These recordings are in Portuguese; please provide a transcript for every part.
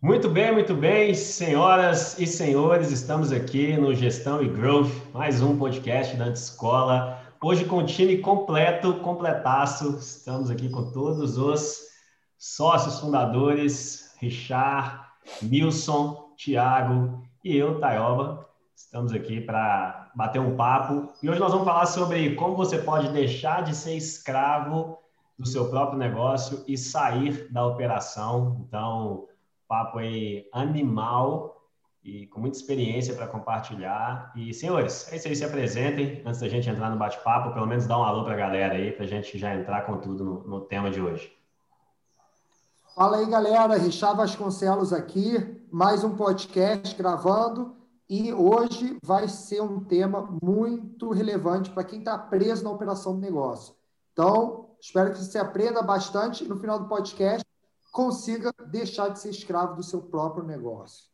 Muito bem, senhoras e senhores, estamos aqui no Gestão e Growth, mais um podcast da Antescola. Hoje com o time completo, completaço, estamos aqui com todos os sócios fundadores, Richard, Nilson, Thiago e eu, Tayoba. Estamos aqui para bater um papo e hoje nós vamos falar sobre como você pode deixar de ser escravo do seu próprio negócio e sair da operação, então... Papo aí animal e com muita experiência para compartilhar. E, senhores, é isso aí, se apresentem antes da gente entrar no bate-papo, pelo menos dá um alô para a galera aí, para a gente já entrar com tudo no tema de hoje. Fala aí, galera. Richard Vasconcelos aqui, mais um podcast gravando e hoje vai ser um tema muito relevante para quem está preso na operação do negócio. Então, espero que você aprenda bastante e no final do podcast consiga deixar de ser escravo do seu próprio negócio.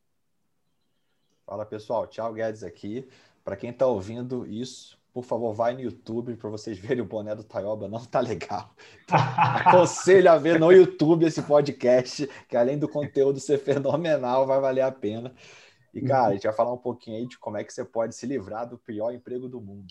Fala, pessoal. Tchau Guedes aqui. Para quem está ouvindo isso, por favor, vai no YouTube para vocês verem o boné do Tayoba. Não tá legal. Aconselho a ver no YouTube esse podcast, que além do conteúdo ser fenomenal, vai valer a pena. E, cara, a gente vai falar um pouquinho aí de como é que você pode se livrar do pior emprego do mundo.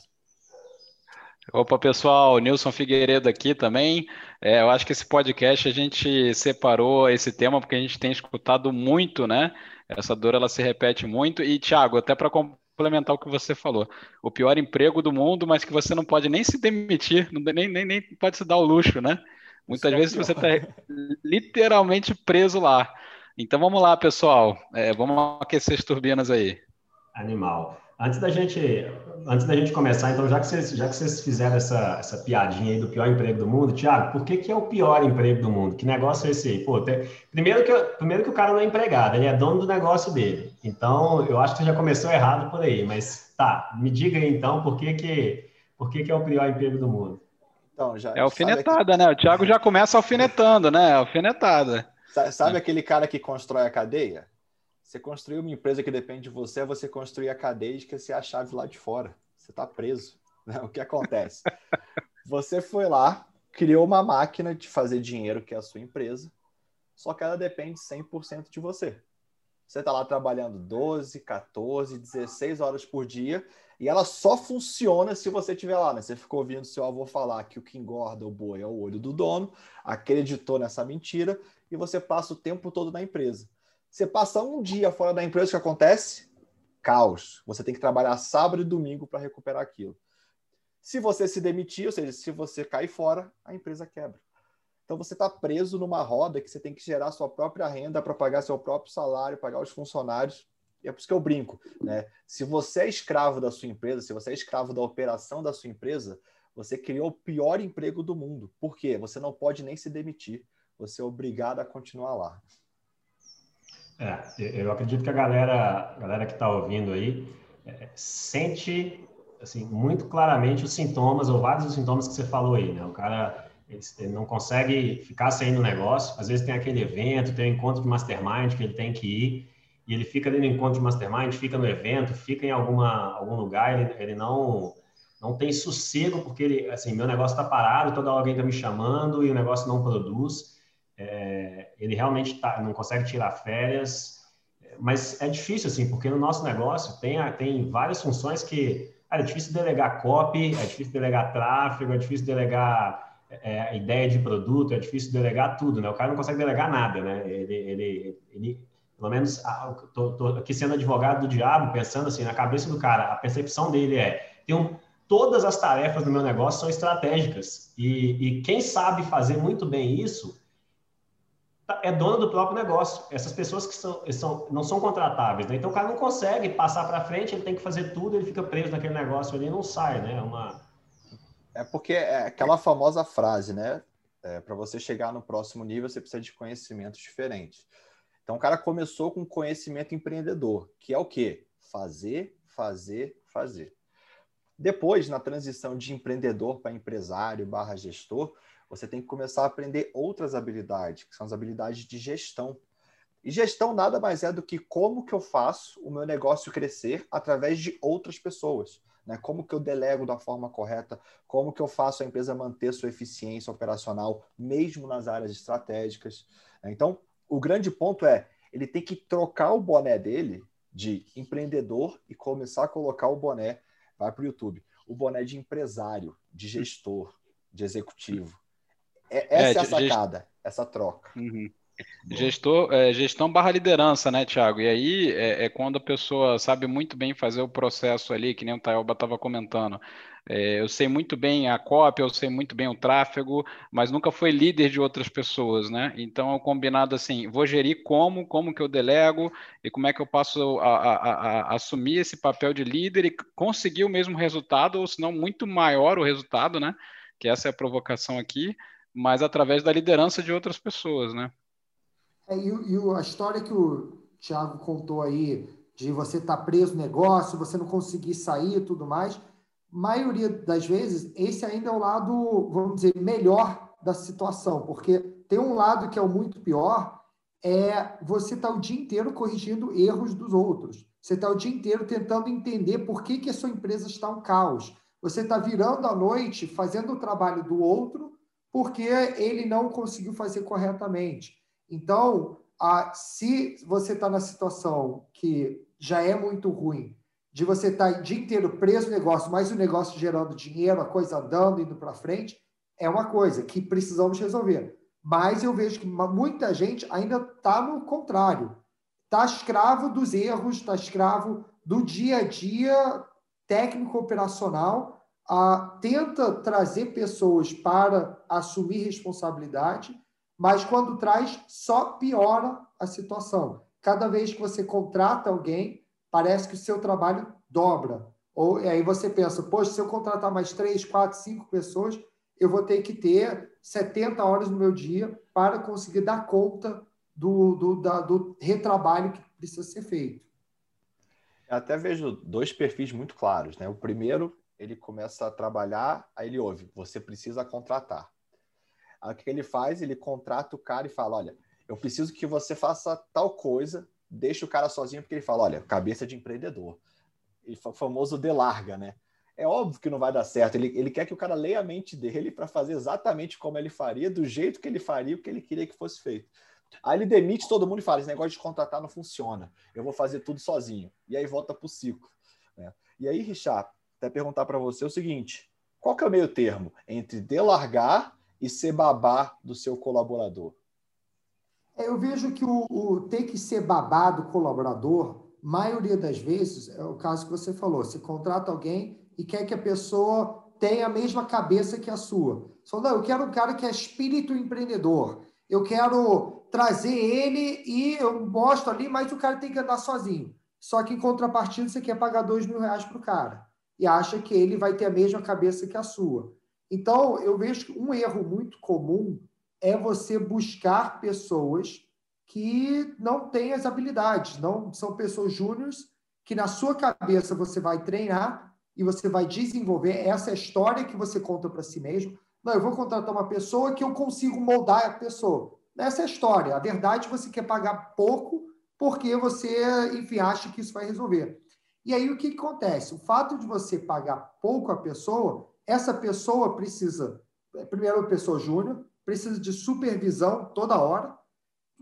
Opa, pessoal, Nilson Figueiredo aqui também. Eu acho que esse podcast a gente separou esse tema porque a gente tem escutado muito, né? Essa dor, ela se repete muito. E, Thiago, até para complementar o que você falou, o pior emprego do mundo, mas que você não pode nem se demitir, nem pode se dar o luxo, né? Muitas vezes você está literalmente preso lá. Então, vamos lá, pessoal. Vamos aquecer as turbinas aí. Animal. Antes da gente começar, então, já que vocês fizeram essa piadinha aí do pior emprego do mundo, Thiago, por que é o pior emprego do mundo? Que negócio é esse aí? Pô, primeiro que o cara não é empregado, ele é dono do negócio dele. Então, eu acho que você já começou errado por aí, mas tá, me diga aí então por que é o pior emprego do mundo. Então, já, é alfinetada, né? O Thiago já começa alfinetando, né? Alfinetada. Sabe aquele cara que constrói a cadeia? Você construir uma empresa que depende de você é você construir a cadeia e esquecer a chave lá de fora. Você está preso, né? O que acontece? Você foi lá, criou uma máquina de fazer dinheiro, que é a sua empresa, só que ela depende 100% de você. Você está lá trabalhando 12, 14, 16 horas por dia e ela só funciona se você estiver lá, né? Você ficou ouvindo seu avô falar que o que engorda o boi é o olho do dono, acreditou nessa mentira e você passa o tempo todo na empresa. Você passa um dia fora da empresa, o que acontece? Caos. Você tem que trabalhar sábado e domingo para recuperar aquilo. Se você se demitir, ou seja, se você cair fora, a empresa quebra. Então, você está preso numa roda que você tem que gerar sua própria renda para pagar seu próprio salário, pagar os funcionários. E é por isso que eu brinco, né? Se você é escravo da sua empresa, se você é escravo da operação da sua empresa, você criou o pior emprego do mundo. Por quê? Você não pode nem se demitir. Você é obrigado a continuar lá. Eu acredito que a galera que está ouvindo aí sente assim, muito claramente os sintomas, ou vários dos sintomas que você falou aí, né? O cara ele não consegue ficar saindo do negócio, às vezes tem aquele evento, tem um encontro de mastermind que ele tem que ir, e ele fica ali no encontro de mastermind, fica no evento, fica em algum lugar, ele não tem sossego, porque ele, assim, meu negócio está parado, toda hora alguém está me chamando e o negócio não produz. Ele realmente não consegue tirar férias, mas é difícil, assim, porque no nosso negócio tem várias funções que é difícil delegar copy, é difícil delegar tráfego, é difícil delegar ideia de produto, é difícil delegar tudo, né? O cara não consegue delegar nada, né? Ele pelo menos, tô aqui sendo advogado do diabo, pensando assim, na cabeça do cara, a percepção dele é, todas as tarefas do meu negócio são estratégicas, e quem sabe fazer muito bem isso é dono do próprio negócio. Essas pessoas que não são contratáveis, né? Então o cara não consegue passar para frente, ele tem que fazer tudo, ele fica preso naquele negócio, ele não sai, né? É porque é aquela famosa frase, né? Para você chegar no próximo nível, você precisa de conhecimentos diferentes. Então o cara começou com conhecimento empreendedor, que é o quê? Fazer, fazer, fazer. Depois, na transição de empreendedor para empresário / gestor, você tem que começar a aprender outras habilidades, que são as habilidades de gestão. E gestão nada mais é do que como que eu faço o meu negócio crescer através de outras pessoas, né? Como que eu delego da forma correta, como que eu faço a empresa manter sua eficiência operacional, mesmo nas áreas estratégicas. Então, o grande ponto é, ele tem que trocar o boné dele de empreendedor e começar a colocar o boné, vai para o YouTube, o boné de empresário, de gestor, de executivo. Essa é a sacada, essa troca. Uhum. Gestão barra liderança, né, Thiago? E aí é quando a pessoa sabe muito bem fazer o processo ali, que nem o Tayoba estava comentando. Eu sei muito bem a cópia, eu sei muito bem o tráfego, mas nunca fui líder de outras pessoas, né? Então é um combinado assim, vou gerir como que eu delego e como é que eu passo a assumir esse papel de líder e conseguir o mesmo resultado, ou se não, muito maior o resultado, né? Que essa é a provocação aqui, mas através da liderança de outras pessoas, né? E a história que o Thiago contou aí, de você estar preso no negócio, você não conseguir sair e tudo mais, maioria das vezes, esse ainda é o lado, vamos dizer, melhor da situação, porque tem um lado que é o muito pior, é você estar o dia inteiro corrigindo erros dos outros. Você está o dia inteiro tentando entender por que a sua empresa está um caos. Você está virando à noite, fazendo o trabalho do outro, porque ele não conseguiu fazer corretamente. Então, se você está na situação que já é muito ruim, de você estar o dia inteiro preso no negócio, mas o negócio gerando dinheiro, a coisa andando, indo para frente, é uma coisa que precisamos resolver. Mas eu vejo que muita gente ainda está no contrário. Está escravo dos erros, está escravo do dia a dia técnico-operacional, tenta trazer pessoas para assumir responsabilidade, mas quando traz, só piora a situação. Cada vez que você contrata alguém, parece que o seu trabalho dobra. Ou aí você pensa, poxa, se eu contratar mais 3, 4, 5 pessoas, eu vou ter que ter 70 horas no meu dia para conseguir dar conta do retrabalho que precisa ser feito. Eu até vejo dois perfis muito claros, né? O primeiro, ele começa a trabalhar, aí ele ouve, você precisa contratar. Aí o que ele faz? Ele contrata o cara e fala, olha, eu preciso que você faça tal coisa, deixa o cara sozinho, porque ele fala, olha, cabeça de empreendedor. E o famoso de larga, né? É óbvio que não vai dar certo. Ele quer que o cara leia a mente dele para fazer exatamente como ele faria, do jeito que ele faria, o que ele queria que fosse feito. Aí ele demite todo mundo e fala, esse negócio de contratar não funciona. Eu vou fazer tudo sozinho. E aí volta para o ciclo. Né? E aí, Richard, até perguntar para você o seguinte, qual que é o meio termo entre de largar e ser babá do seu colaborador? Eu vejo que o ter que ser babá do colaborador, maioria das vezes, é o caso que você falou, você contrata alguém e quer que a pessoa tenha a mesma cabeça que a sua. Você fala, não, eu quero um cara que é espírito empreendedor, eu quero trazer ele e eu mostro ali, mas o cara tem que andar sozinho. Só que, em contrapartida, você quer pagar R$2.000 para o cara e acha que ele vai ter a mesma cabeça que a sua. Então, eu vejo que um erro muito comum é você buscar pessoas que não têm as habilidades, não são pessoas júniores que na sua cabeça você vai treinar e você vai desenvolver essa história que você conta para si mesmo. Não, eu vou contratar uma pessoa que eu consigo moldar a pessoa. Essa é a história. A verdade, você quer pagar pouco porque você, enfim, acha que isso vai resolver. E aí, o que acontece? O fato de você pagar pouco a pessoa... Essa pessoa precisa, primeiro uma pessoa júnior, precisa de supervisão toda hora.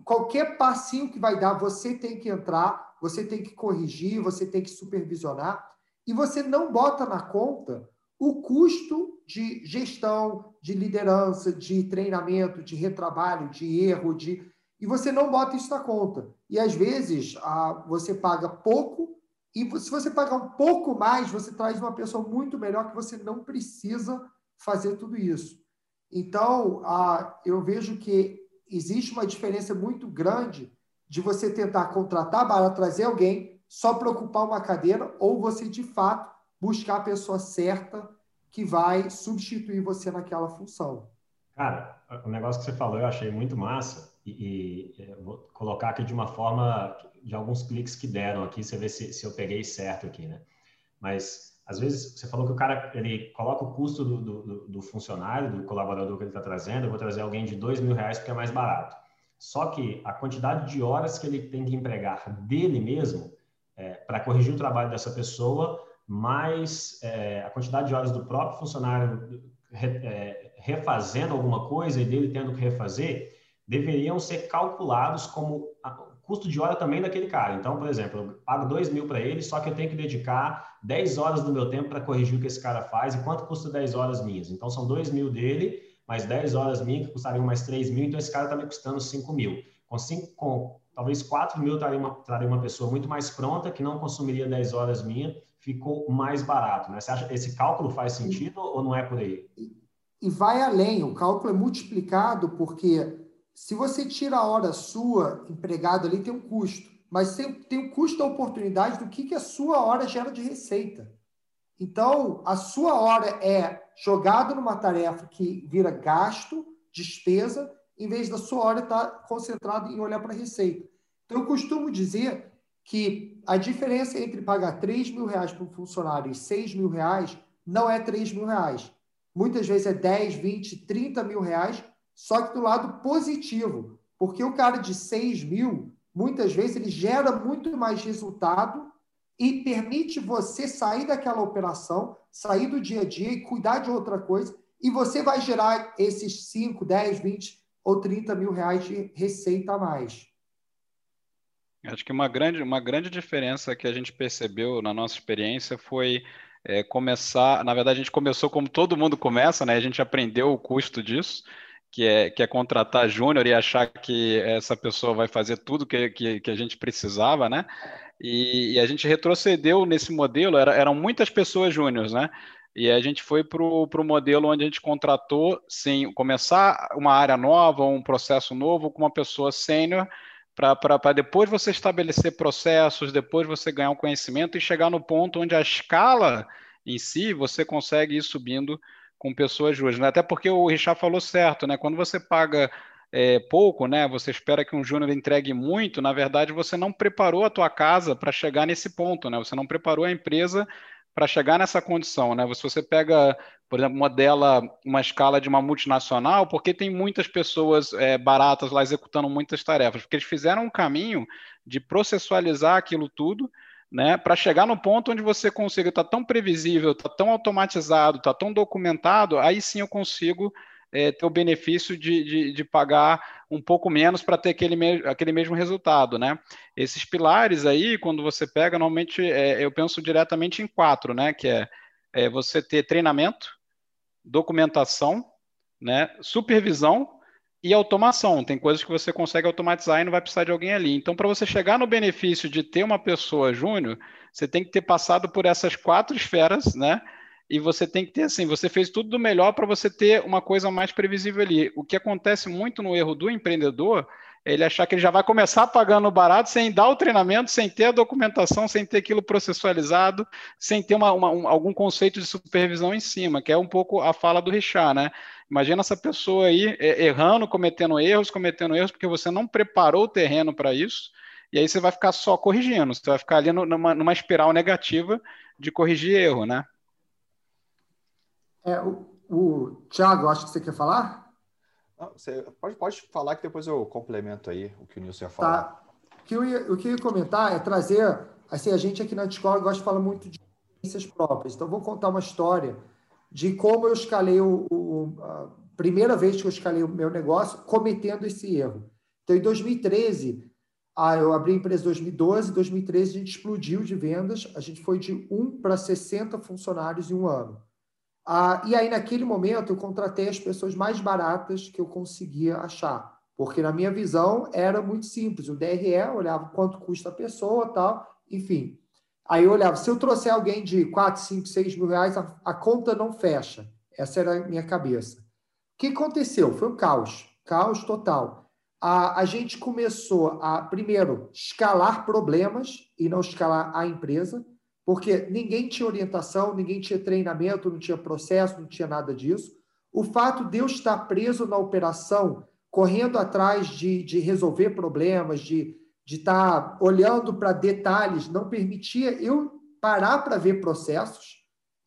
Qualquer passinho que vai dar, você tem que entrar, você tem que corrigir, você tem que supervisionar. E você não bota na conta o custo de gestão, de liderança, de treinamento, de retrabalho, de erro. E você não bota isso na conta. E, às vezes, você paga pouco. E se você pagar um pouco mais, você traz uma pessoa muito melhor que você não precisa fazer tudo isso. Então, eu vejo que existe uma diferença muito grande de você tentar contratar para trazer alguém, só para ocupar uma cadeira, ou você, de fato, buscar a pessoa certa que vai substituir você naquela função. Cara, o negócio que você falou eu achei muito massa e vou colocar aqui de uma forma... de alguns cliques que deram aqui, você vê se eu peguei certo aqui, né? Mas, às vezes, você falou que o cara, ele coloca o custo do funcionário, do colaborador que ele está trazendo, eu vou trazer alguém de R$2.000 porque é mais barato. Só que a quantidade de horas que ele tem que empregar dele mesmo para corrigir o trabalho dessa pessoa, mais a quantidade de horas do próprio funcionário refazendo alguma coisa e dele tendo que refazer, deveriam ser calculados como... custo de hora também daquele cara. Então, por exemplo, eu pago 2.000 para ele, só que eu tenho que dedicar 10 horas do meu tempo para corrigir o que esse cara faz. E quanto custa 10 horas minhas? Então, são 2.000 dele, mais 10 horas minhas, que custariam mais 3.000. Então, esse cara está me custando 5.000. Talvez 4.000 traria uma pessoa muito mais pronta, que não consumiria 10 horas minha, ficou mais barato, né? Você acha que esse cálculo faz sentido ou não é por aí? E vai além, o cálculo é multiplicado, porque se você tira a hora sua, empregado ali tem um custo, mas tem um custo da oportunidade do que a sua hora gera de receita. Então, a sua hora é jogada numa tarefa que vira gasto, despesa, em vez da sua hora estar concentrada em olhar para a receita. Então, eu costumo dizer que a diferença entre pagar 3 mil reais para um funcionário e 6 mil reais não é 3 mil reais. Muitas vezes é 10, 20, 30 mil reais, só que do lado positivo, porque o cara de 6 mil, muitas vezes, ele gera muito mais resultado e permite você sair daquela operação, sair do dia a dia e cuidar de outra coisa, e você vai gerar esses 5, 10, 20 ou 30 mil reais de receita a mais. Acho que uma grande diferença que a gente percebeu na nossa experiência foi começar... Na verdade, a gente começou como todo mundo começa, né? A gente aprendeu o custo disso, que é contratar júnior e achar que essa pessoa vai fazer tudo que a gente precisava, né? E a gente retrocedeu nesse modelo, eram muitas pessoas júniors, né? E a gente foi para o modelo onde a gente contratou, sim, começar uma área nova, um processo novo com uma pessoa sênior, para depois você estabelecer processos, depois você ganhar um conhecimento e chegar no ponto onde a escala em si, você consegue ir subindo com pessoas júnior, né? Até porque o Richard falou certo, né? Quando você paga pouco, né? Você espera que um júnior entregue muito, na verdade você não preparou a tua casa para chegar nesse ponto, né? Você não preparou a empresa para chegar nessa condição, né? Se você pega, por exemplo, uma escala de uma multinacional, porque tem muitas pessoas baratas lá executando muitas tarefas, porque eles fizeram um caminho de processualizar aquilo tudo, né? Para chegar no ponto onde você consiga, está tão previsível, está tão automatizado, está tão documentado, aí sim eu consigo ter o benefício de pagar um pouco menos para ter aquele mesmo resultado, né? Esses pilares aí, quando você pega, normalmente eu penso diretamente em 4, né? Que é você ter treinamento, documentação, né? Supervisão e automação. Tem coisas que você consegue automatizar e não vai precisar de alguém ali. Então, para você chegar no benefício de ter uma pessoa júnior, você tem que ter passado por essas 4 esferas, né? E você tem que ter, assim, você fez tudo do melhor para você ter uma coisa mais previsível ali. O que acontece muito no erro do empreendedor é ele achar que ele já vai começar pagando barato sem dar o treinamento, sem ter a documentação, sem ter aquilo processualizado, sem ter algum conceito de supervisão em cima, que é um pouco a fala do Richard, né? Imagina essa pessoa aí errando, cometendo erros, porque você não preparou o terreno para isso. E aí você vai ficar só corrigindo, você vai ficar ali numa espiral negativa de corrigir erro, né? O Thiago, acho que você quer falar? Não, você pode falar que depois eu complemento aí o que o Nilson ia falar. Tá. O que eu ia comentar é trazer... Assim, a gente aqui na Discord gosta de falar muito de experiências próprias. Então, eu vou contar uma história de como eu escalei a primeira vez que eu escalei o meu negócio cometendo esse erro. Então, em 2013, eu abri a empresa em 2012, em 2013 a gente explodiu de vendas, a gente foi de 1 para 60 funcionários em um ano. E aí, naquele momento, eu contratei as pessoas mais baratas que eu conseguia achar, porque, na minha visão, era muito simples. O DRE, eu olhava quanto custa a pessoa, tal, enfim. Aí eu olhava, se eu trouxer alguém de 4, 5, 6 mil reais, a conta não fecha. Essa era a minha cabeça. O que aconteceu? Foi um caos total. A gente começou a, primeiro, escalar problemas e não escalar a empresa, porque ninguém tinha orientação, ninguém tinha treinamento, não tinha processo, não tinha nada disso. O fato de eu estar preso na operação, correndo atrás de resolver problemas, de estar olhando para detalhes, não permitia eu parar para ver processos.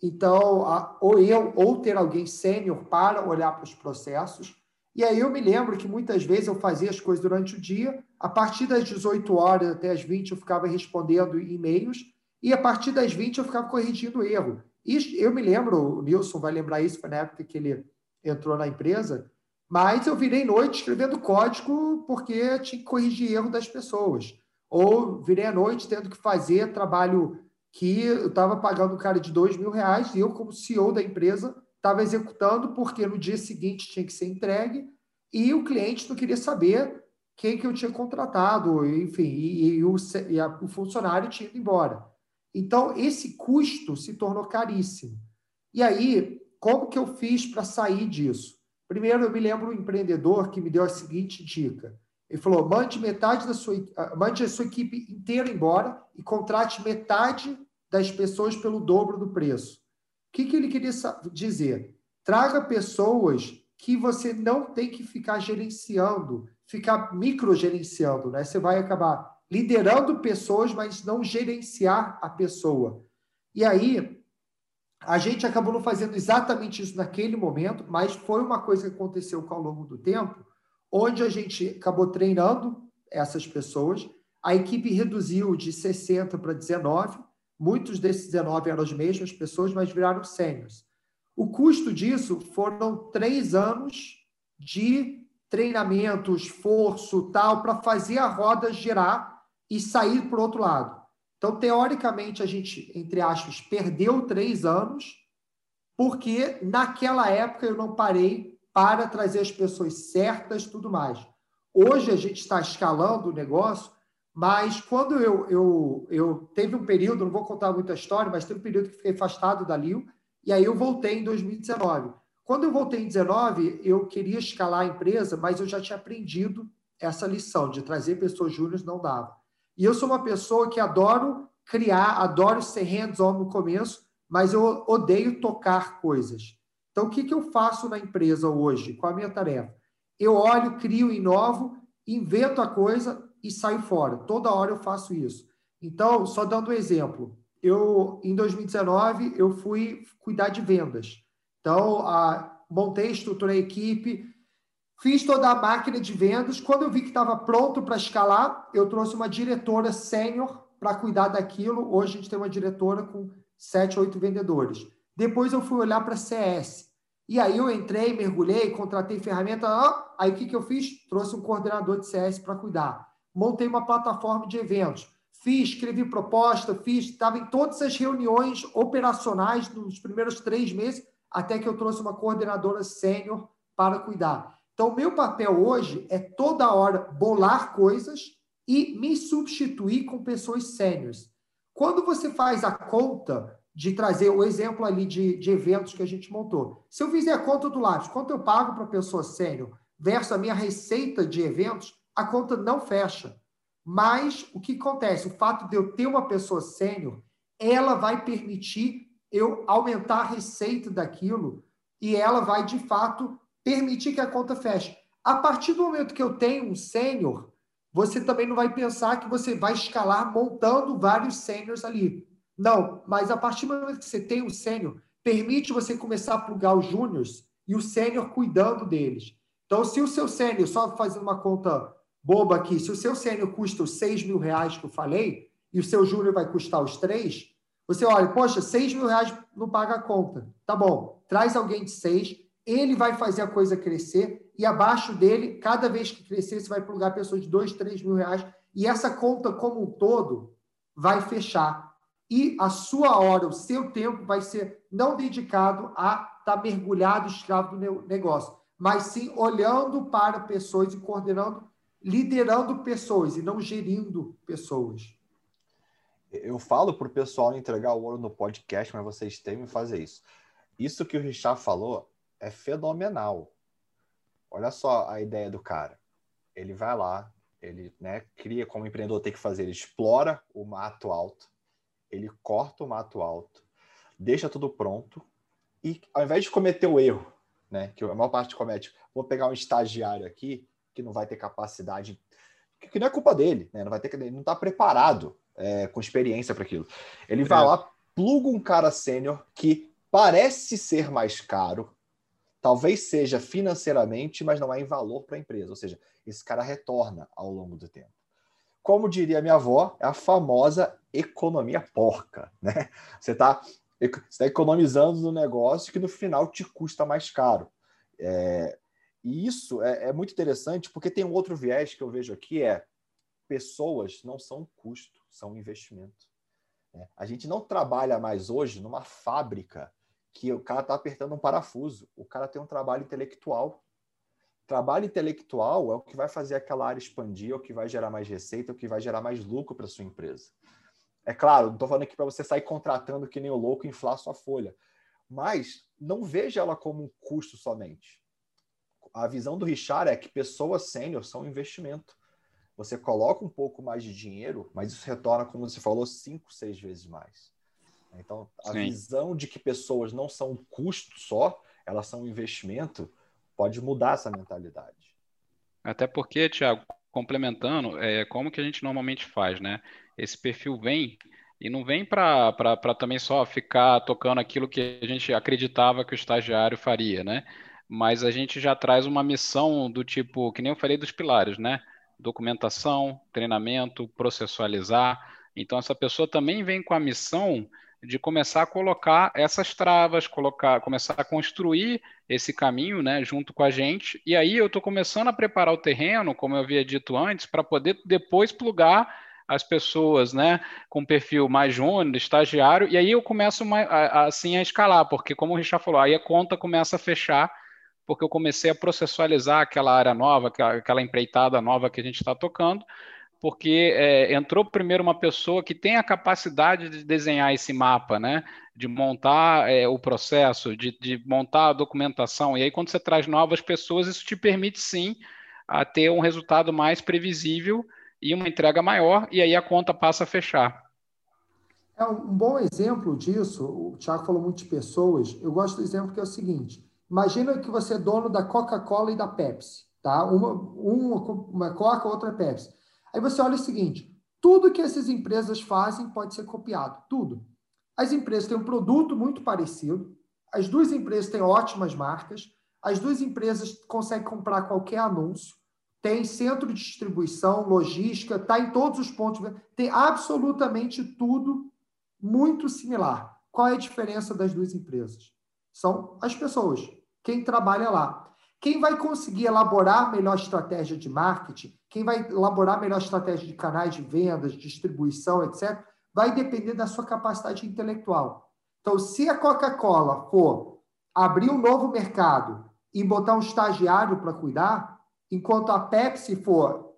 Então, ou ter alguém sênior para olhar para os processos. E aí eu me lembro que muitas vezes eu fazia as coisas durante o dia, a partir das 18 horas até as 20 eu ficava respondendo e-mails, e a partir das 20 eu ficava corrigindo o erro. E eu me lembro, o Nilson vai lembrar isso, foi na época que ele entrou na empresa, Mas eu virei noite escrevendo código porque tinha que corrigir erro das pessoas. Ou virei à noite tendo que fazer trabalho que eu estava pagando um cara de R$2.000 e eu, como CEO da empresa, estava executando porque no dia seguinte tinha que ser entregue e o cliente não queria saber quem que eu tinha contratado, enfim, o funcionário tinha ido embora. Então, esse custo se tornou caríssimo. E aí, como que eu fiz para sair disso? Primeiro, eu me lembro um empreendedor que me deu a seguinte dica. Ele falou, mande a sua equipe inteira embora e contrate metade das pessoas pelo dobro do preço. O que, que ele queria dizer? Traga pessoas que você não tem que ficar gerenciando, ficar microgerenciando, né? Você vai acabar liderando pessoas, mas não gerenciar a pessoa. E aí, a gente acabou não fazendo exatamente isso naquele momento, mas foi uma coisa que aconteceu ao longo do tempo, onde a gente acabou treinando essas pessoas, a equipe reduziu de 60 para 19, muitos desses 19 eram as mesmas pessoas, mas viraram sêniores. O custo disso foram 3 anos de treinamento, esforço, tal, para fazer a roda girar e sair para o outro lado. Então, teoricamente, a gente, entre aspas, perdeu 3 anos, porque naquela época eu não parei para trazer as pessoas certas, tudo mais. Hoje a gente está escalando o negócio, mas quando eu teve um período, não vou contar muita história, mas teve um período que fiquei afastado da Lio, e aí eu voltei em 2019. Quando eu voltei em 2019, eu queria escalar a empresa, mas eu já tinha aprendido essa lição de trazer pessoas júniores não dava. E eu sou uma pessoa que adoro criar, adoro ser hands-on no começo, mas eu odeio tocar coisas. Então, o que eu faço na empresa hoje? Qual a minha tarefa? Eu olho, crio, inovo, invento a coisa e saio fora. Toda hora eu faço isso. Então, só dando um exemplo, em 2019, eu fui cuidar de vendas. Então, montei, estruturei a equipe, fiz toda a máquina de vendas. Quando eu vi que estava pronto para escalar, eu trouxe uma diretora sênior para cuidar daquilo. Hoje, a gente tem uma diretora com 7, 8 vendedores. Depois, eu fui olhar para CS. E aí, eu entrei, mergulhei, contratei ferramenta. Aí, o que eu fiz? Trouxe um coordenador de CS para cuidar. Montei uma plataforma de eventos. Fiz, escrevi proposta, estava em todas as reuniões operacionais nos primeiros 3 meses, até que eu trouxe uma coordenadora sênior para cuidar. Então, meu papel hoje é toda hora bolar coisas e me substituir com pessoas sêniores. Quando você faz a conta de trazer o exemplo ali de eventos que a gente montou, se eu fizer a conta do lápis, quanto eu pago para a pessoa sênior versus a minha receita de eventos, a conta não fecha. Mas o que acontece? O fato de eu ter uma pessoa sênior, ela vai permitir eu aumentar a receita daquilo e ela vai, de fato, permitir que a conta feche. A partir do momento que eu tenho um sênior, você também não vai pensar que você vai escalar montando vários sêniors ali. Não, mas a partir do momento que você tem um sênior, permite você começar a plugar os júniors e o sênior cuidando deles. Então, se o seu sênior, só fazendo uma conta boba aqui, se o seu sênior custa os R$6.000 que eu falei, e o seu júnior vai custar os 3, você olha, poxa, R$6.000 não paga a conta. Tá bom, traz alguém de 6, ele vai fazer a coisa crescer, e abaixo dele, cada vez que crescer, você vai plugar pessoas de R$2.000, R$3.000, e essa conta como um todo vai fechar. E a sua hora, o seu tempo vai ser não dedicado a estar mergulhado, escravo do negócio, mas sim olhando para pessoas e coordenando, liderando pessoas e não gerindo pessoas. Eu falo para o pessoal entregar o ouro no podcast, mas vocês temem fazer isso. Isso que o Richard falou é fenomenal. Olha só a ideia do cara. Ele vai lá, ele, né, cria como empreendedor tem que fazer, ele explora o mato alto, ele corta o mato alto, deixa tudo pronto e ao invés de cometer o erro, né, que a maior parte comete, vou pegar um estagiário aqui, que não vai ter capacidade, que não é culpa dele, né? Não vai ter, ele não está preparado com experiência para aquilo. Ele vai lá, pluga um cara sênior que parece ser mais caro, talvez seja financeiramente, mas não é em valor para a empresa. Ou seja, esse cara retorna ao longo do tempo. Como diria minha avó, é a famosa economia porca, né? Você está economizando no negócio que no final te custa mais caro. E isso é muito interessante, porque tem um outro viés que eu vejo aqui, é pessoas não são custo, são investimento. A gente não trabalha mais hoje numa fábrica que o cara está apertando um parafuso. O cara tem um trabalho intelectual. Trabalho intelectual é o que vai fazer aquela área expandir, é o que vai gerar mais receita, é o que vai gerar mais lucro para a sua empresa. É claro, não estou falando aqui para você sair contratando que nem o louco e inflar sua folha. Mas não veja ela como um custo somente. A visão do Richard é que pessoas sênior são investimento. Você coloca um pouco mais de dinheiro, mas isso retorna, como você falou, 5, 6 vezes mais. Então, a Sim. visão de que pessoas não são um custo só, elas são um investimento, pode mudar essa mentalidade. Até porque, Thiago, complementando, como que a gente normalmente faz, né? Esse perfil vem, e não vem para também só ficar tocando aquilo que a gente acreditava que o estagiário faria, né? Mas a gente já traz uma missão do tipo, que nem eu falei dos pilares, né? Documentação, treinamento, processualizar. Então, essa pessoa também vem com a missão de começar a colocar essas travas, começar a construir esse caminho, né, junto com a gente. E aí eu estou começando a preparar o terreno, como eu havia dito antes, para poder depois plugar as pessoas, né, com perfil mais júnior, estagiário, e aí eu começo assim a escalar, porque como o Richard falou, aí a conta começa a fechar, porque eu comecei a processualizar aquela área nova, aquela empreitada nova que a gente está tocando, porque entrou primeiro uma pessoa que tem a capacidade de desenhar esse mapa, né? De montar o processo, de montar a documentação, e aí quando você traz novas pessoas, isso te permite sim a ter um resultado mais previsível e uma entrega maior, e aí a conta passa a fechar. É um bom exemplo disso, o Thiago falou muito de pessoas, eu gosto do exemplo que é o seguinte, imagina que você é dono da Coca-Cola e da Pepsi, tá? Uma Coca, outra Pepsi. Aí você olha o seguinte, tudo que essas empresas fazem pode ser copiado, tudo. As empresas têm um produto muito parecido, as duas empresas têm ótimas marcas, as duas empresas conseguem comprar qualquer anúncio, tem centro de distribuição, logística, está em todos os pontos, tem absolutamente tudo muito similar. Qual é a diferença das duas empresas? São as pessoas, quem trabalha lá. Quem vai conseguir elaborar melhor estratégia de marketing, quem vai elaborar melhor estratégia de canais de vendas, distribuição, etc., vai depender da sua capacidade intelectual. Então, se a Coca-Cola for abrir um novo mercado e botar um estagiário para cuidar, enquanto a Pepsi for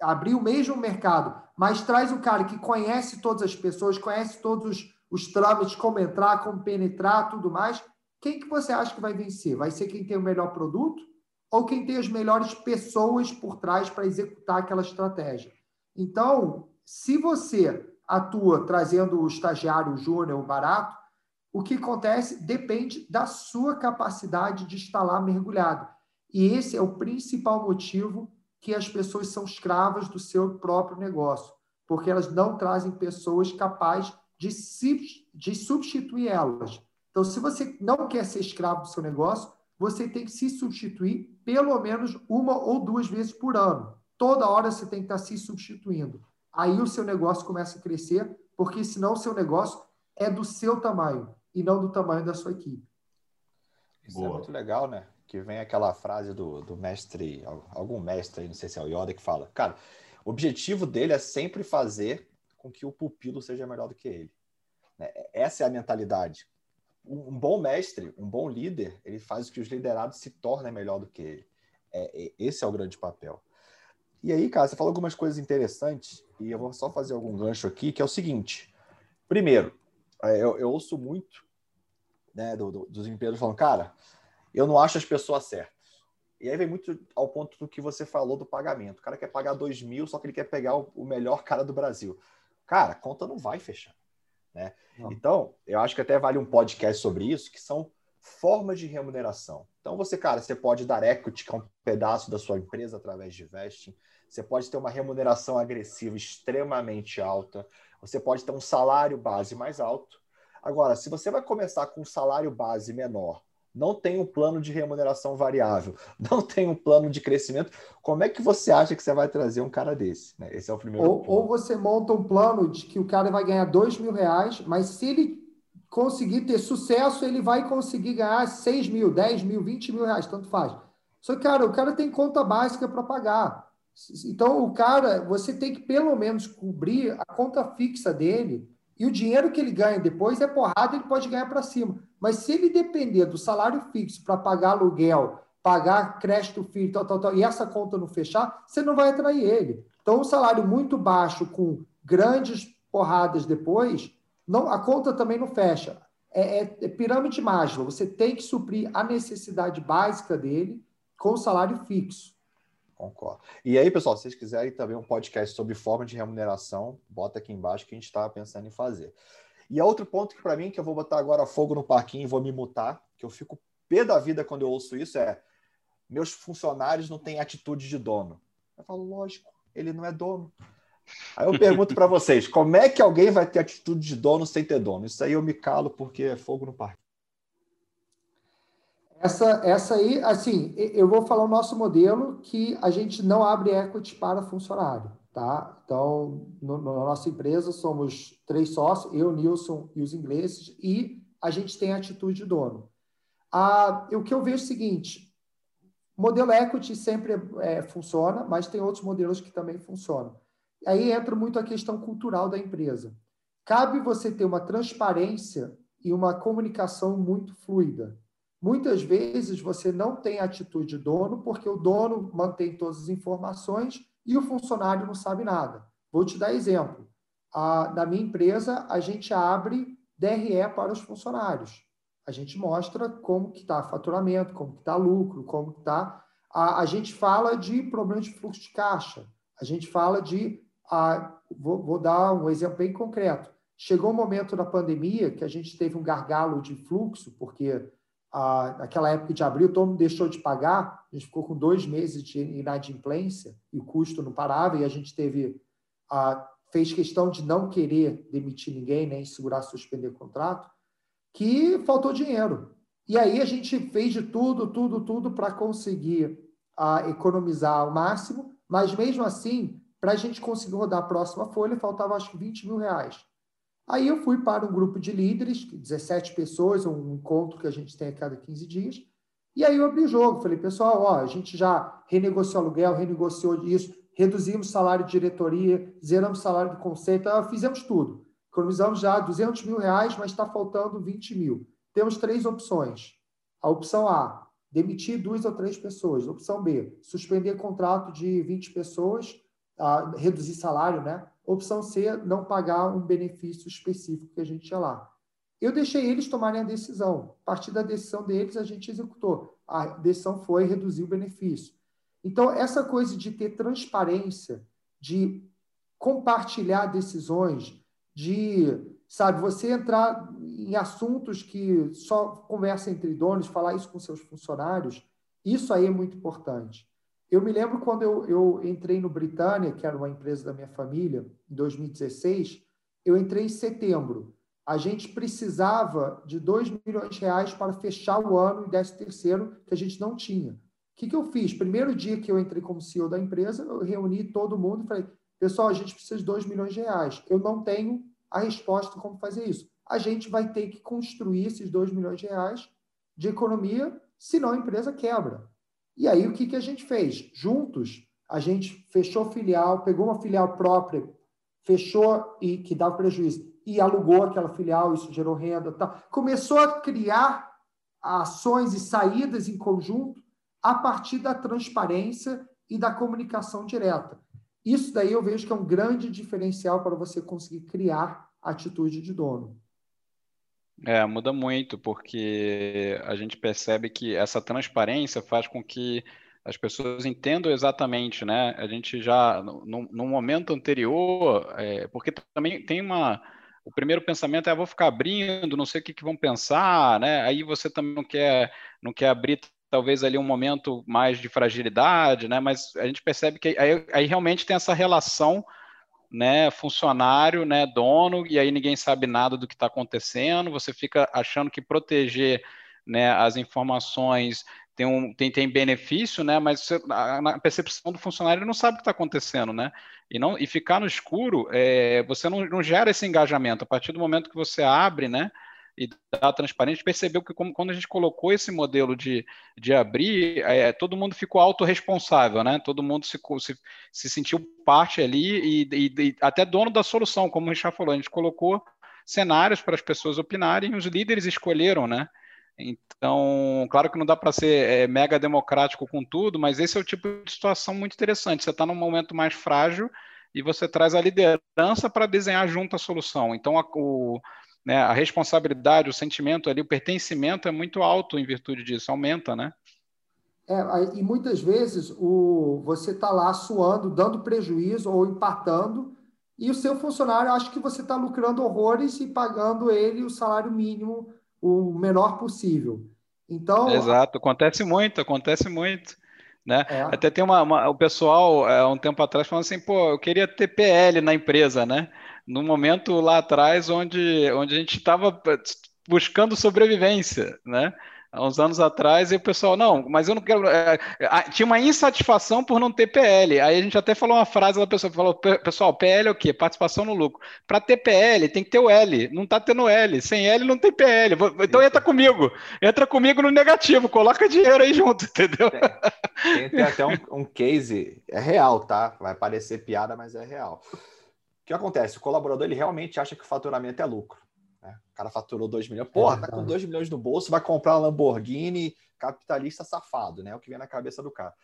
abrir o mesmo mercado, mas traz um cara que conhece todas as pessoas, conhece todos os trâmites, como entrar, como penetrar, tudo mais... Quem que você acha que vai vencer? Vai ser quem tem o melhor produto ou quem tem as melhores pessoas por trás para executar aquela estratégia? Então, se você atua trazendo o estagiário júnior barato, o que acontece depende da sua capacidade de estar lá mergulhado. E esse é o principal motivo que as pessoas são escravas do seu próprio negócio, porque elas não trazem pessoas capazes de substituir elas. Então, se você não quer ser escravo do seu negócio, você tem que se substituir pelo menos 1 ou 2 vezes por ano. Toda hora você tem que estar se substituindo. Aí o seu negócio começa a crescer, porque senão o seu negócio é do seu tamanho e não do tamanho da sua equipe. Isso Boa. É muito legal, né? Que vem aquela frase do mestre, algum mestre aí, não sei se é o Yoda, que fala, cara, o objetivo dele é sempre fazer com que o pupilo seja melhor do que ele. Essa é a mentalidade. Um bom mestre, um bom líder, ele faz com que os liderados se tornem melhor do que ele. Esse é o grande papel. E aí, cara, você falou algumas coisas interessantes, e eu vou só fazer algum gancho aqui, que é o seguinte. Primeiro, eu ouço muito, né, dos empreendedores falando, cara, eu não acho as pessoas certas. E aí vem muito ao ponto do que você falou do pagamento. O cara quer pagar 2.000, só que ele quer pegar o melhor cara do Brasil. Cara, a conta não vai fechar. Né? Então, eu acho que até vale um podcast sobre isso, que são formas de remuneração. Então, você pode dar equity, que é um pedaço da sua empresa através de vesting, você pode ter uma remuneração agressiva extremamente alta, você pode ter um salário base mais alto. Agora, se você vai começar com um salário base menor, não tem um plano de remuneração variável, não tem um plano de crescimento, como é que você acha que você vai trazer um cara desse? Né? Esse é o primeiro ponto. Ou você monta um plano de que o cara vai ganhar R$2.000, mas se ele conseguir ter sucesso, ele vai conseguir ganhar R$6.000, R$10.000, R$20.000, tanto faz. Só que, cara, o cara tem conta básica para pagar. Então, o cara, você tem que pelo menos cobrir a conta fixa dele e o dinheiro que ele ganha depois é porrada, ele pode ganhar para cima. Mas se ele depender do salário fixo para pagar aluguel, pagar creche do filho, e essa conta não fechar, você não vai atrair ele. Então, um salário muito baixo com grandes porradas depois, não, a conta também não fecha. É pirâmide mágica. Você tem que suprir a necessidade básica dele com o salário fixo. Concordo. E aí, pessoal, se vocês quiserem também um podcast sobre forma de remuneração, bota aqui embaixo que a gente estava pensando em fazer. E outro ponto que, para mim, que eu vou botar agora fogo no parquinho e vou me mutar, que eu fico pé da vida quando eu ouço isso, é: meus funcionários não têm atitude de dono. Eu falo, lógico, ele não é dono. Aí eu pergunto para vocês, como é que alguém vai ter atitude de dono sem ter dono? Isso aí eu me calo porque é fogo no parque. Essa aí, assim, eu vou falar o nosso modelo, que a gente não abre equity para funcionário, tá? Então, na nossa empresa somos 3 sócios, eu, Nilson e os ingleses, e a gente tem atitude de dono. O que eu vejo é o seguinte: modelo equity sempre funciona, mas tem outros modelos que também funcionam. Aí entra muito a questão cultural da empresa. Cabe você ter uma transparência e uma comunicação muito fluida. Muitas vezes você não tem atitude de dono porque o dono mantém todas as informações e o funcionário não sabe nada. Vou te dar exemplo. Na minha empresa, a gente abre DRE para os funcionários. A gente mostra como que está faturamento, como que está lucro, como que está... A gente fala de problemas de fluxo de caixa. A gente fala de... Vou dar um exemplo bem concreto. Chegou um momento na pandemia que a gente teve um gargalo de fluxo, porque naquela época de abril todo mundo deixou de pagar, a gente ficou com 2 meses de inadimplência e o custo não parava, e a gente fez questão de não querer demitir ninguém, nem segurar, suspender contrato, que faltou dinheiro. E aí a gente fez de tudo para conseguir economizar ao máximo, mas mesmo assim... Para a gente conseguir rodar a próxima folha, faltava acho que R$20 mil. Aí eu fui para um grupo de líderes, 17 pessoas, um encontro que a gente tem a cada 15 dias, e aí eu abri o jogo, falei, pessoal, a gente já renegociou aluguel, renegociou isso, reduzimos salário de diretoria, zeramos salário do conceito, fizemos tudo. Economizamos já R$200 mil, mas está faltando R$20 mil. Temos 3 opções. A opção A, demitir 2 ou 3 pessoas. A opção B, suspender contrato de 20 pessoas, reduzir salário, né? Opção C, não pagar um benefício específico que a gente tinha lá. Eu deixei eles tomarem a decisão. A partir da decisão deles, a gente executou. A decisão foi reduzir o benefício. Então, essa coisa de ter transparência, de compartilhar decisões, de, sabe, você entrar em assuntos que só conversa entre donos, falar isso com seus funcionários, isso aí é muito importante. Eu me lembro quando eu entrei no Britânia, que era uma empresa da minha família, em 2016, eu entrei em setembro. A gente precisava de R$2 milhões para fechar o ano e 13º, que a gente não tinha. O que eu fiz? Primeiro dia que eu entrei como CEO da empresa, eu reuni todo mundo e falei, pessoal, a gente precisa de R$2 milhões. Eu não tenho a resposta como fazer isso. A gente vai ter que construir esses R$2 milhões de economia, senão a empresa quebra. E aí, o que a gente fez? Juntos, a gente fechou filial, pegou uma filial própria, fechou e que dava prejuízo, e alugou aquela filial, isso gerou renda e tal. Começou a criar ações e saídas em conjunto a partir da transparência e da comunicação direta. Isso daí eu vejo que é um grande diferencial para você conseguir criar atitude de dono. Muda muito, porque a gente percebe que essa transparência faz com que as pessoas entendam exatamente, né? A gente já, no momento anterior, porque também tem o primeiro pensamento vou ficar abrindo, não sei o que vão pensar, né? Aí você também não quer abrir, talvez ali um momento mais de fragilidade, né? Mas a gente percebe que aí realmente tem essa relação, né, funcionário, né, dono, e aí ninguém sabe nada do que está acontecendo, você fica achando que proteger, né, as informações tem benefício, né, mas você, na percepção do funcionário, ele não sabe o que está acontecendo, né, e ficar no escuro, você não gera esse engajamento. A partir do momento que você abre, né, e dar transparência, percebeu que quando a gente colocou esse modelo de abrir, todo mundo ficou autorresponsável, né? Todo mundo se sentiu parte ali e até dono da solução, como o Richard falou, a gente colocou cenários para as pessoas opinarem e os líderes escolheram, né? Então, claro que não dá para ser mega democrático com tudo, mas esse é o tipo de situação muito interessante. Você está num momento mais frágil e você traz a liderança para desenhar junto a solução. Então, a responsabilidade, o sentimento ali, o pertencimento é muito alto em virtude disso, aumenta, né? E muitas vezes você está lá suando, dando prejuízo ou empatando, e o seu funcionário acha que você está lucrando horrores e pagando ele o salário mínimo o menor possível. Então, exato, acontece muito, né? Até tem o pessoal um tempo atrás falando assim, pô, eu queria ter PL na empresa, né? Num momento lá atrás onde a gente estava buscando sobrevivência, né? Há uns anos atrás, e o pessoal, não, mas eu não quero... tinha uma insatisfação por não ter PL. Aí a gente até falou uma frase da pessoa, falou, pessoal, PL é o quê? Participação no lucro. Para ter PL, tem que ter o L. Não está tendo L. Sem L, não tem PL. Então entra comigo no negativo, coloca dinheiro aí junto, entendeu? Tem até um case, é real, tá? Vai parecer piada, mas é real. O que acontece? O colaborador, ele realmente acha que o faturamento é lucro. O cara faturou 2 milhões. Porra, tá com 2 milhões no bolso, vai comprar uma Lamborghini, capitalista safado, né? O que vem na cabeça do cara.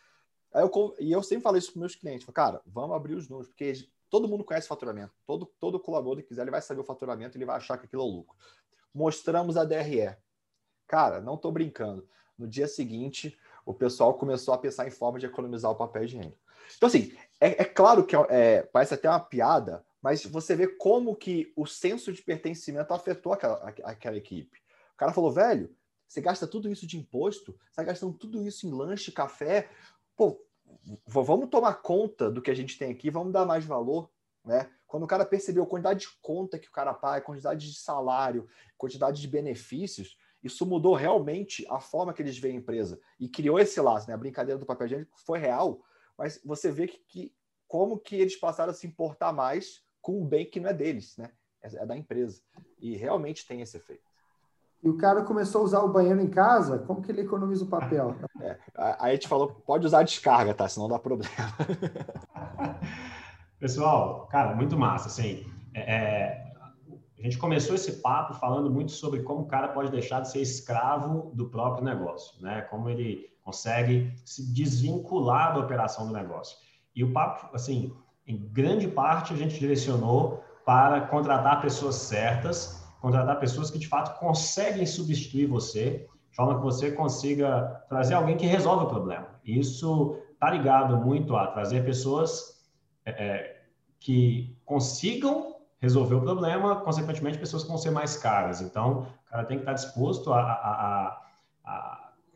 Aí eu sempre falo isso para meus clientes. Falo, cara, vamos abrir os números, porque todo mundo conhece o faturamento. Todo colaborador que quiser, ele vai saber o faturamento, ele vai achar que aquilo é lucro. Mostramos a DRE. Cara, não tô brincando. No dia seguinte, o pessoal começou a pensar em forma de economizar o papel higiênico. Então, assim, é claro que parece até uma piada, mas você vê como que o senso de pertencimento afetou aquela equipe. O cara falou, velho, você gasta tudo isso de imposto? Você está gastando tudo isso em lanche, café? Pô, vamos tomar conta do que a gente tem aqui, vamos dar mais valor, né? Quando o cara percebeu a quantidade de conta que o cara paga, quantidade de salário, quantidade de benefícios, isso mudou realmente a forma que eles veem a empresa. E criou esse laço, né? A brincadeira do papel higiênico foi real, mas você vê que como que eles passaram a se importar mais com um bem que não é deles, né? É da empresa. E realmente tem esse efeito. E o cara começou a usar o banheiro em casa, como que ele economiza o papel? Aí a gente falou, pode usar a descarga, tá? Senão dá problema. Pessoal, cara, muito massa, assim. A gente começou esse papo falando muito sobre como o cara pode deixar de ser escravo do próprio negócio, né? Como ele consegue se desvincular da operação do negócio. E o papo, assim... Em grande parte, a gente direcionou para contratar pessoas certas, contratar pessoas que, de fato, conseguem substituir você, de forma que você consiga trazer alguém que resolve o problema. E isso está ligado muito a trazer pessoas que consigam resolver o problema, consequentemente, pessoas que vão ser mais caras. Então, o cara tem que estar disposto a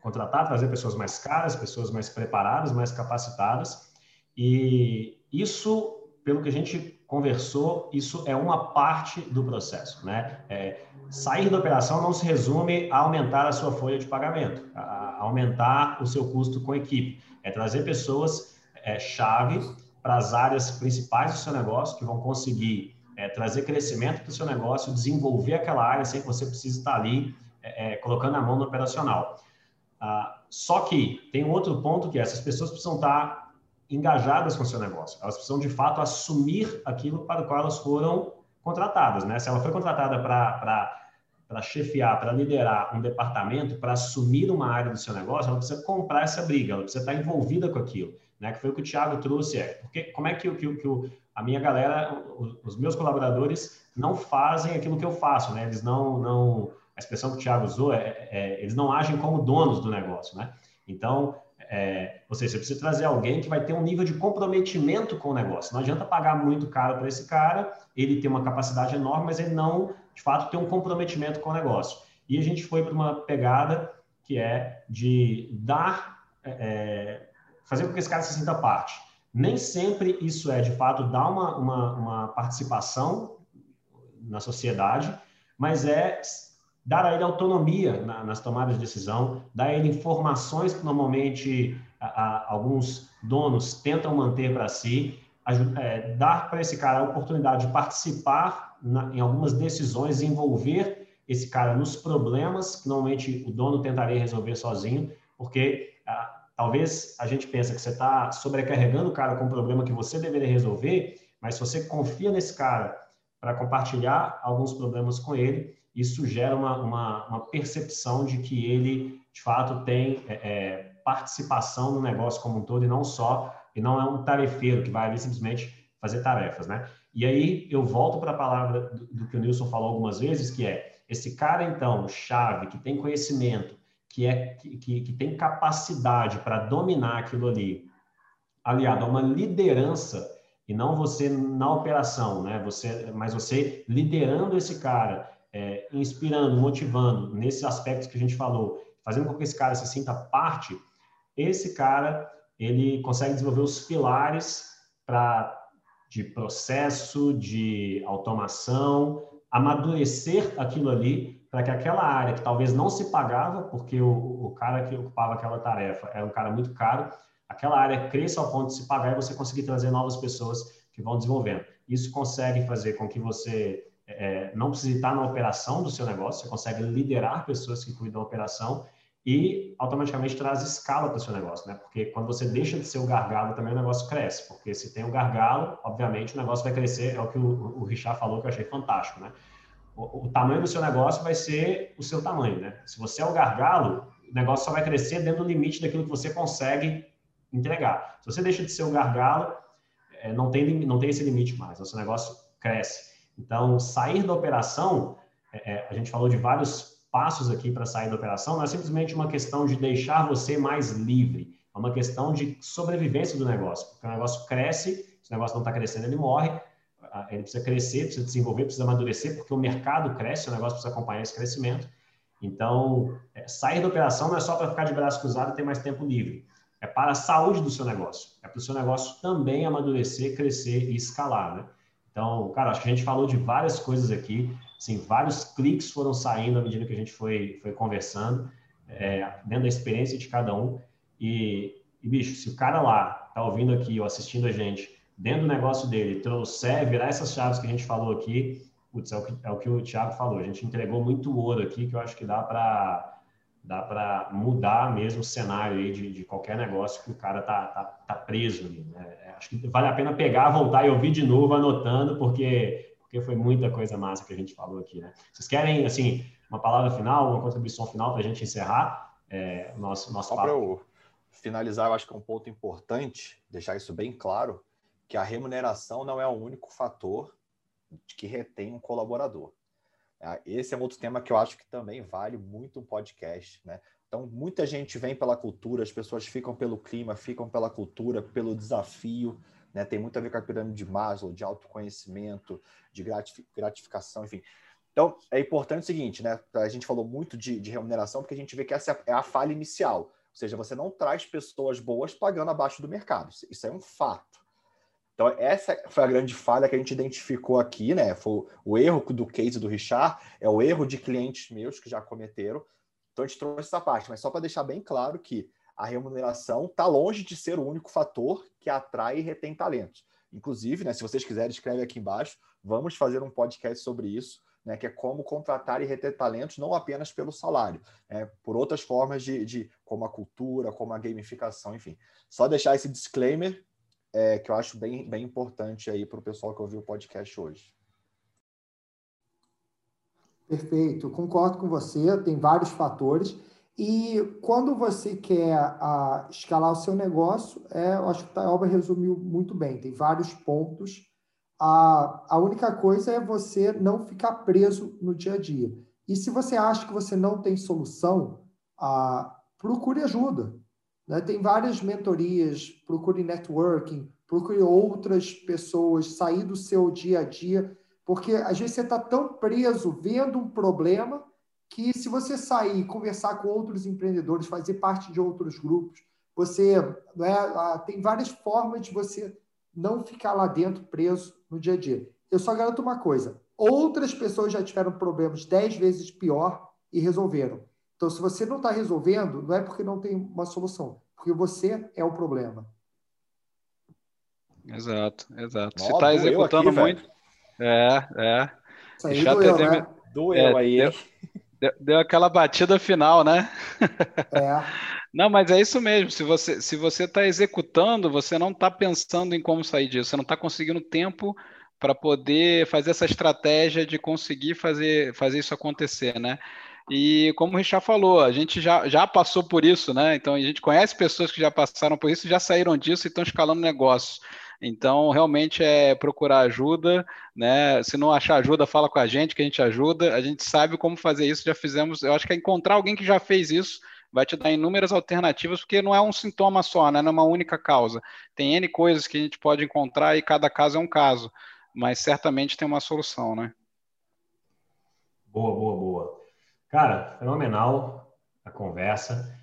contratar, trazer pessoas mais caras, pessoas mais preparadas, mais capacitadas. E isso, pelo que a gente conversou, isso é uma parte do processo, né? Sair da operação não se resume a aumentar a sua folha de pagamento, a aumentar o seu custo com a equipe. É trazer pessoas chave para as áreas principais do seu negócio, que vão conseguir trazer crescimento para o seu negócio, desenvolver aquela área sem que você precise estar ali colocando a mão no operacional. Só que tem um outro ponto que essas pessoas precisam estar engajadas com o seu negócio. Elas precisam, de fato, assumir aquilo para o qual elas foram contratadas, né? Se ela foi contratada para chefiar, para liderar um departamento, para assumir uma área do seu negócio, ela precisa comprar essa briga, ela precisa estar envolvida com aquilo, né? Que foi o que o Thiago trouxe. Porque como é que a minha galera, os meus colaboradores, não fazem aquilo que eu faço, né? Eles não... A expressão que o Thiago usou eles não agem como donos do negócio, né? Então... ou seja, você precisa trazer alguém que vai ter um nível de comprometimento com o negócio. Não adianta pagar muito caro para esse cara, ele tem uma capacidade enorme, mas ele não, de fato, tem um comprometimento com o negócio. E a gente foi para uma pegada que é de fazer com que esse cara se sinta parte. Nem sempre isso de fato, dar uma participação na sociedade, mas dar a ele autonomia nas tomadas de decisão, dar a ele informações que normalmente alguns donos tentam manter para si, dar para esse cara a oportunidade de participar em algumas decisões, envolver esse cara nos problemas, que normalmente o dono tentaria resolver sozinho, porque talvez a gente pensa que você está sobrecarregando o cara com um problema que você deveria resolver, mas se você confia nesse cara para compartilhar alguns problemas com ele, isso gera uma percepção de que ele, de fato, tem participação no negócio como um todo e não é um tarefeiro que vai ali simplesmente fazer tarefas, né? E aí eu volto para a palavra do que o Nilson falou algumas vezes, que é esse cara, então, chave, que tem conhecimento, que tem capacidade para dominar aquilo ali, aliado a uma liderança, e não você na operação, né? Mas você liderando esse cara, inspirando, motivando, nesses aspectos que a gente falou, fazendo com que esse cara se sinta parte, esse cara, ele consegue desenvolver os pilares de processo, de automação, amadurecer aquilo ali para que aquela área que talvez não se pagava, porque o cara que ocupava aquela tarefa era um cara muito caro, aquela área cresça ao ponto de se pagar e você conseguir trazer novas pessoas que vão desenvolvendo. Isso consegue fazer com que você não precise estar na operação do seu negócio, você consegue liderar pessoas que cuidam da operação e automaticamente traz escala para o seu negócio, né? Porque quando você deixa de ser o gargalo, também o negócio cresce, porque se tem um gargalo, obviamente o negócio vai crescer, é o que o Richard falou, que eu achei fantástico, né? O tamanho do seu negócio vai ser o seu tamanho, né? Se você é o gargalo, o negócio só vai crescer dentro do limite daquilo que você consegue entregar. Se você deixa de ser o gargalo, não tem esse limite mais, o seu negócio cresce. Então, sair da operação, a gente falou de vários passos aqui para sair da operação, não é simplesmente uma questão de deixar você mais livre, é uma questão de sobrevivência do negócio, porque o negócio cresce, se o negócio não está crescendo, ele morre, ele precisa crescer, precisa desenvolver, precisa amadurecer, porque o mercado cresce, o negócio precisa acompanhar esse crescimento. Então, sair da operação não é só para ficar de braço cruzado e ter mais tempo livre, é para a saúde do seu negócio, é para o seu negócio também amadurecer, crescer e escalar, né? Então, cara, acho que a gente falou de várias coisas aqui, assim, vários cliques foram saindo à medida que a gente foi conversando, dentro da experiência de cada um. E, bicho, se o cara lá tá ouvindo aqui ou assistindo a gente, dentro do negócio dele, virar essas chaves que a gente falou aqui, putz, é o que o Thiago falou, a gente entregou muito ouro aqui, que eu acho que dá para mudar mesmo o cenário aí de qualquer negócio que o cara tá preso ali, né? Acho que vale a pena pegar, voltar e ouvir de novo, anotando, porque foi muita coisa massa que a gente falou aqui, né? Vocês querem, assim, uma palavra final, uma contribuição final para a gente encerrar o nosso papo? Só para eu finalizar, eu acho que é um ponto importante, deixar isso bem claro, que a remuneração não é o único fator que retém um colaborador. Esse é um outro tema que eu acho que também vale muito um podcast, né? Então, muita gente vem pela cultura, as pessoas ficam pelo clima, ficam pela cultura, pelo desafio, né? Tem muito a ver com a pirâmide de Maslow, de autoconhecimento, de gratificação, enfim. Então, é importante o seguinte, né? A gente falou muito de remuneração, porque a gente vê que essa é a falha inicial. Ou seja, você não traz pessoas boas pagando abaixo do mercado. Isso é um fato. Então, essa foi a grande falha que a gente identificou aqui, né? Foi o erro do case do Richard, é o erro de clientes meus que já cometeram. Então, a gente trouxe essa parte, mas só para deixar bem claro que a remuneração está longe de ser o único fator que atrai e retém talentos. Inclusive, né, se vocês quiserem, escreve aqui embaixo, vamos fazer um podcast sobre isso, né, que é como contratar e reter talentos, não apenas pelo salário, né, por outras formas como a cultura, como a gamificação, enfim. Só deixar esse disclaimer, que eu acho bem, bem importante aí para o pessoal que ouviu o podcast hoje. Perfeito, concordo com você, tem vários fatores. E quando você quer escalar o seu negócio, eu acho que a Tayoba resumiu muito bem, tem vários pontos. A única coisa é você não ficar preso no dia a dia. E se você acha que você não tem solução, procure ajuda, né? Tem várias mentorias, procure networking, procure outras pessoas, sair do seu dia a dia, porque às vezes você está tão preso vendo um problema que se você sair, conversar com outros empreendedores, fazer parte de outros grupos, você tem várias formas de você não ficar lá dentro preso no dia a dia. Eu só garanto uma coisa, outras pessoas já tiveram problemas 10 vezes pior e resolveram. Então, se você não está resolvendo, não é porque não tem uma solução, porque você é o problema. Exato, exato. Você está executando aqui, muito. Isso aí doeu, né? Doeu aí. Deu aquela batida final, né? É. Não, mas é isso mesmo. Se você está executando, você não está pensando em como sair disso. Você não está conseguindo tempo para poder fazer essa estratégia de conseguir fazer isso acontecer, né? E como o Richard falou, a gente já passou por isso, né? Então, a gente conhece pessoas que já passaram por isso, já saíram disso e estão escalando negócio. Então, realmente é procurar ajuda, né? Se não achar ajuda, fala com a gente, que a gente ajuda. A gente sabe como fazer isso, já fizemos. Eu acho que é encontrar alguém que já fez isso vai te dar inúmeras alternativas, porque não é um sintoma só, né? Não é uma única causa. Tem N coisas que a gente pode encontrar e cada caso é um caso, mas certamente tem uma solução, né? Boa, boa, boa. Cara, fenomenal a conversa.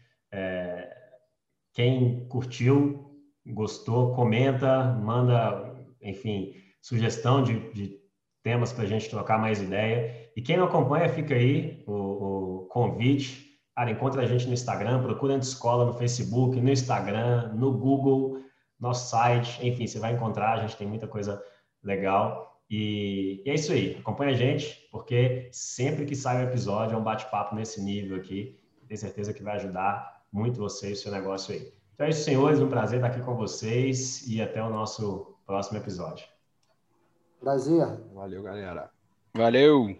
Quem curtiu, gostou, comenta, manda, enfim, sugestão de temas para a gente trocar mais ideia. E quem não acompanha, fica aí o convite. Cara, encontra a gente no Instagram, procura Antescola no Facebook, no Instagram, no Google, nosso site. Enfim, você vai encontrar, a gente tem muita coisa legal. E é isso aí. Acompanha a gente, porque sempre que sai um episódio, é um bate-papo nesse nível aqui. Tenho certeza que vai ajudar muito você e o seu negócio aí. Então é isso, senhores. Um prazer estar aqui com vocês e até o nosso próximo episódio. Prazer. Valeu, galera. Valeu.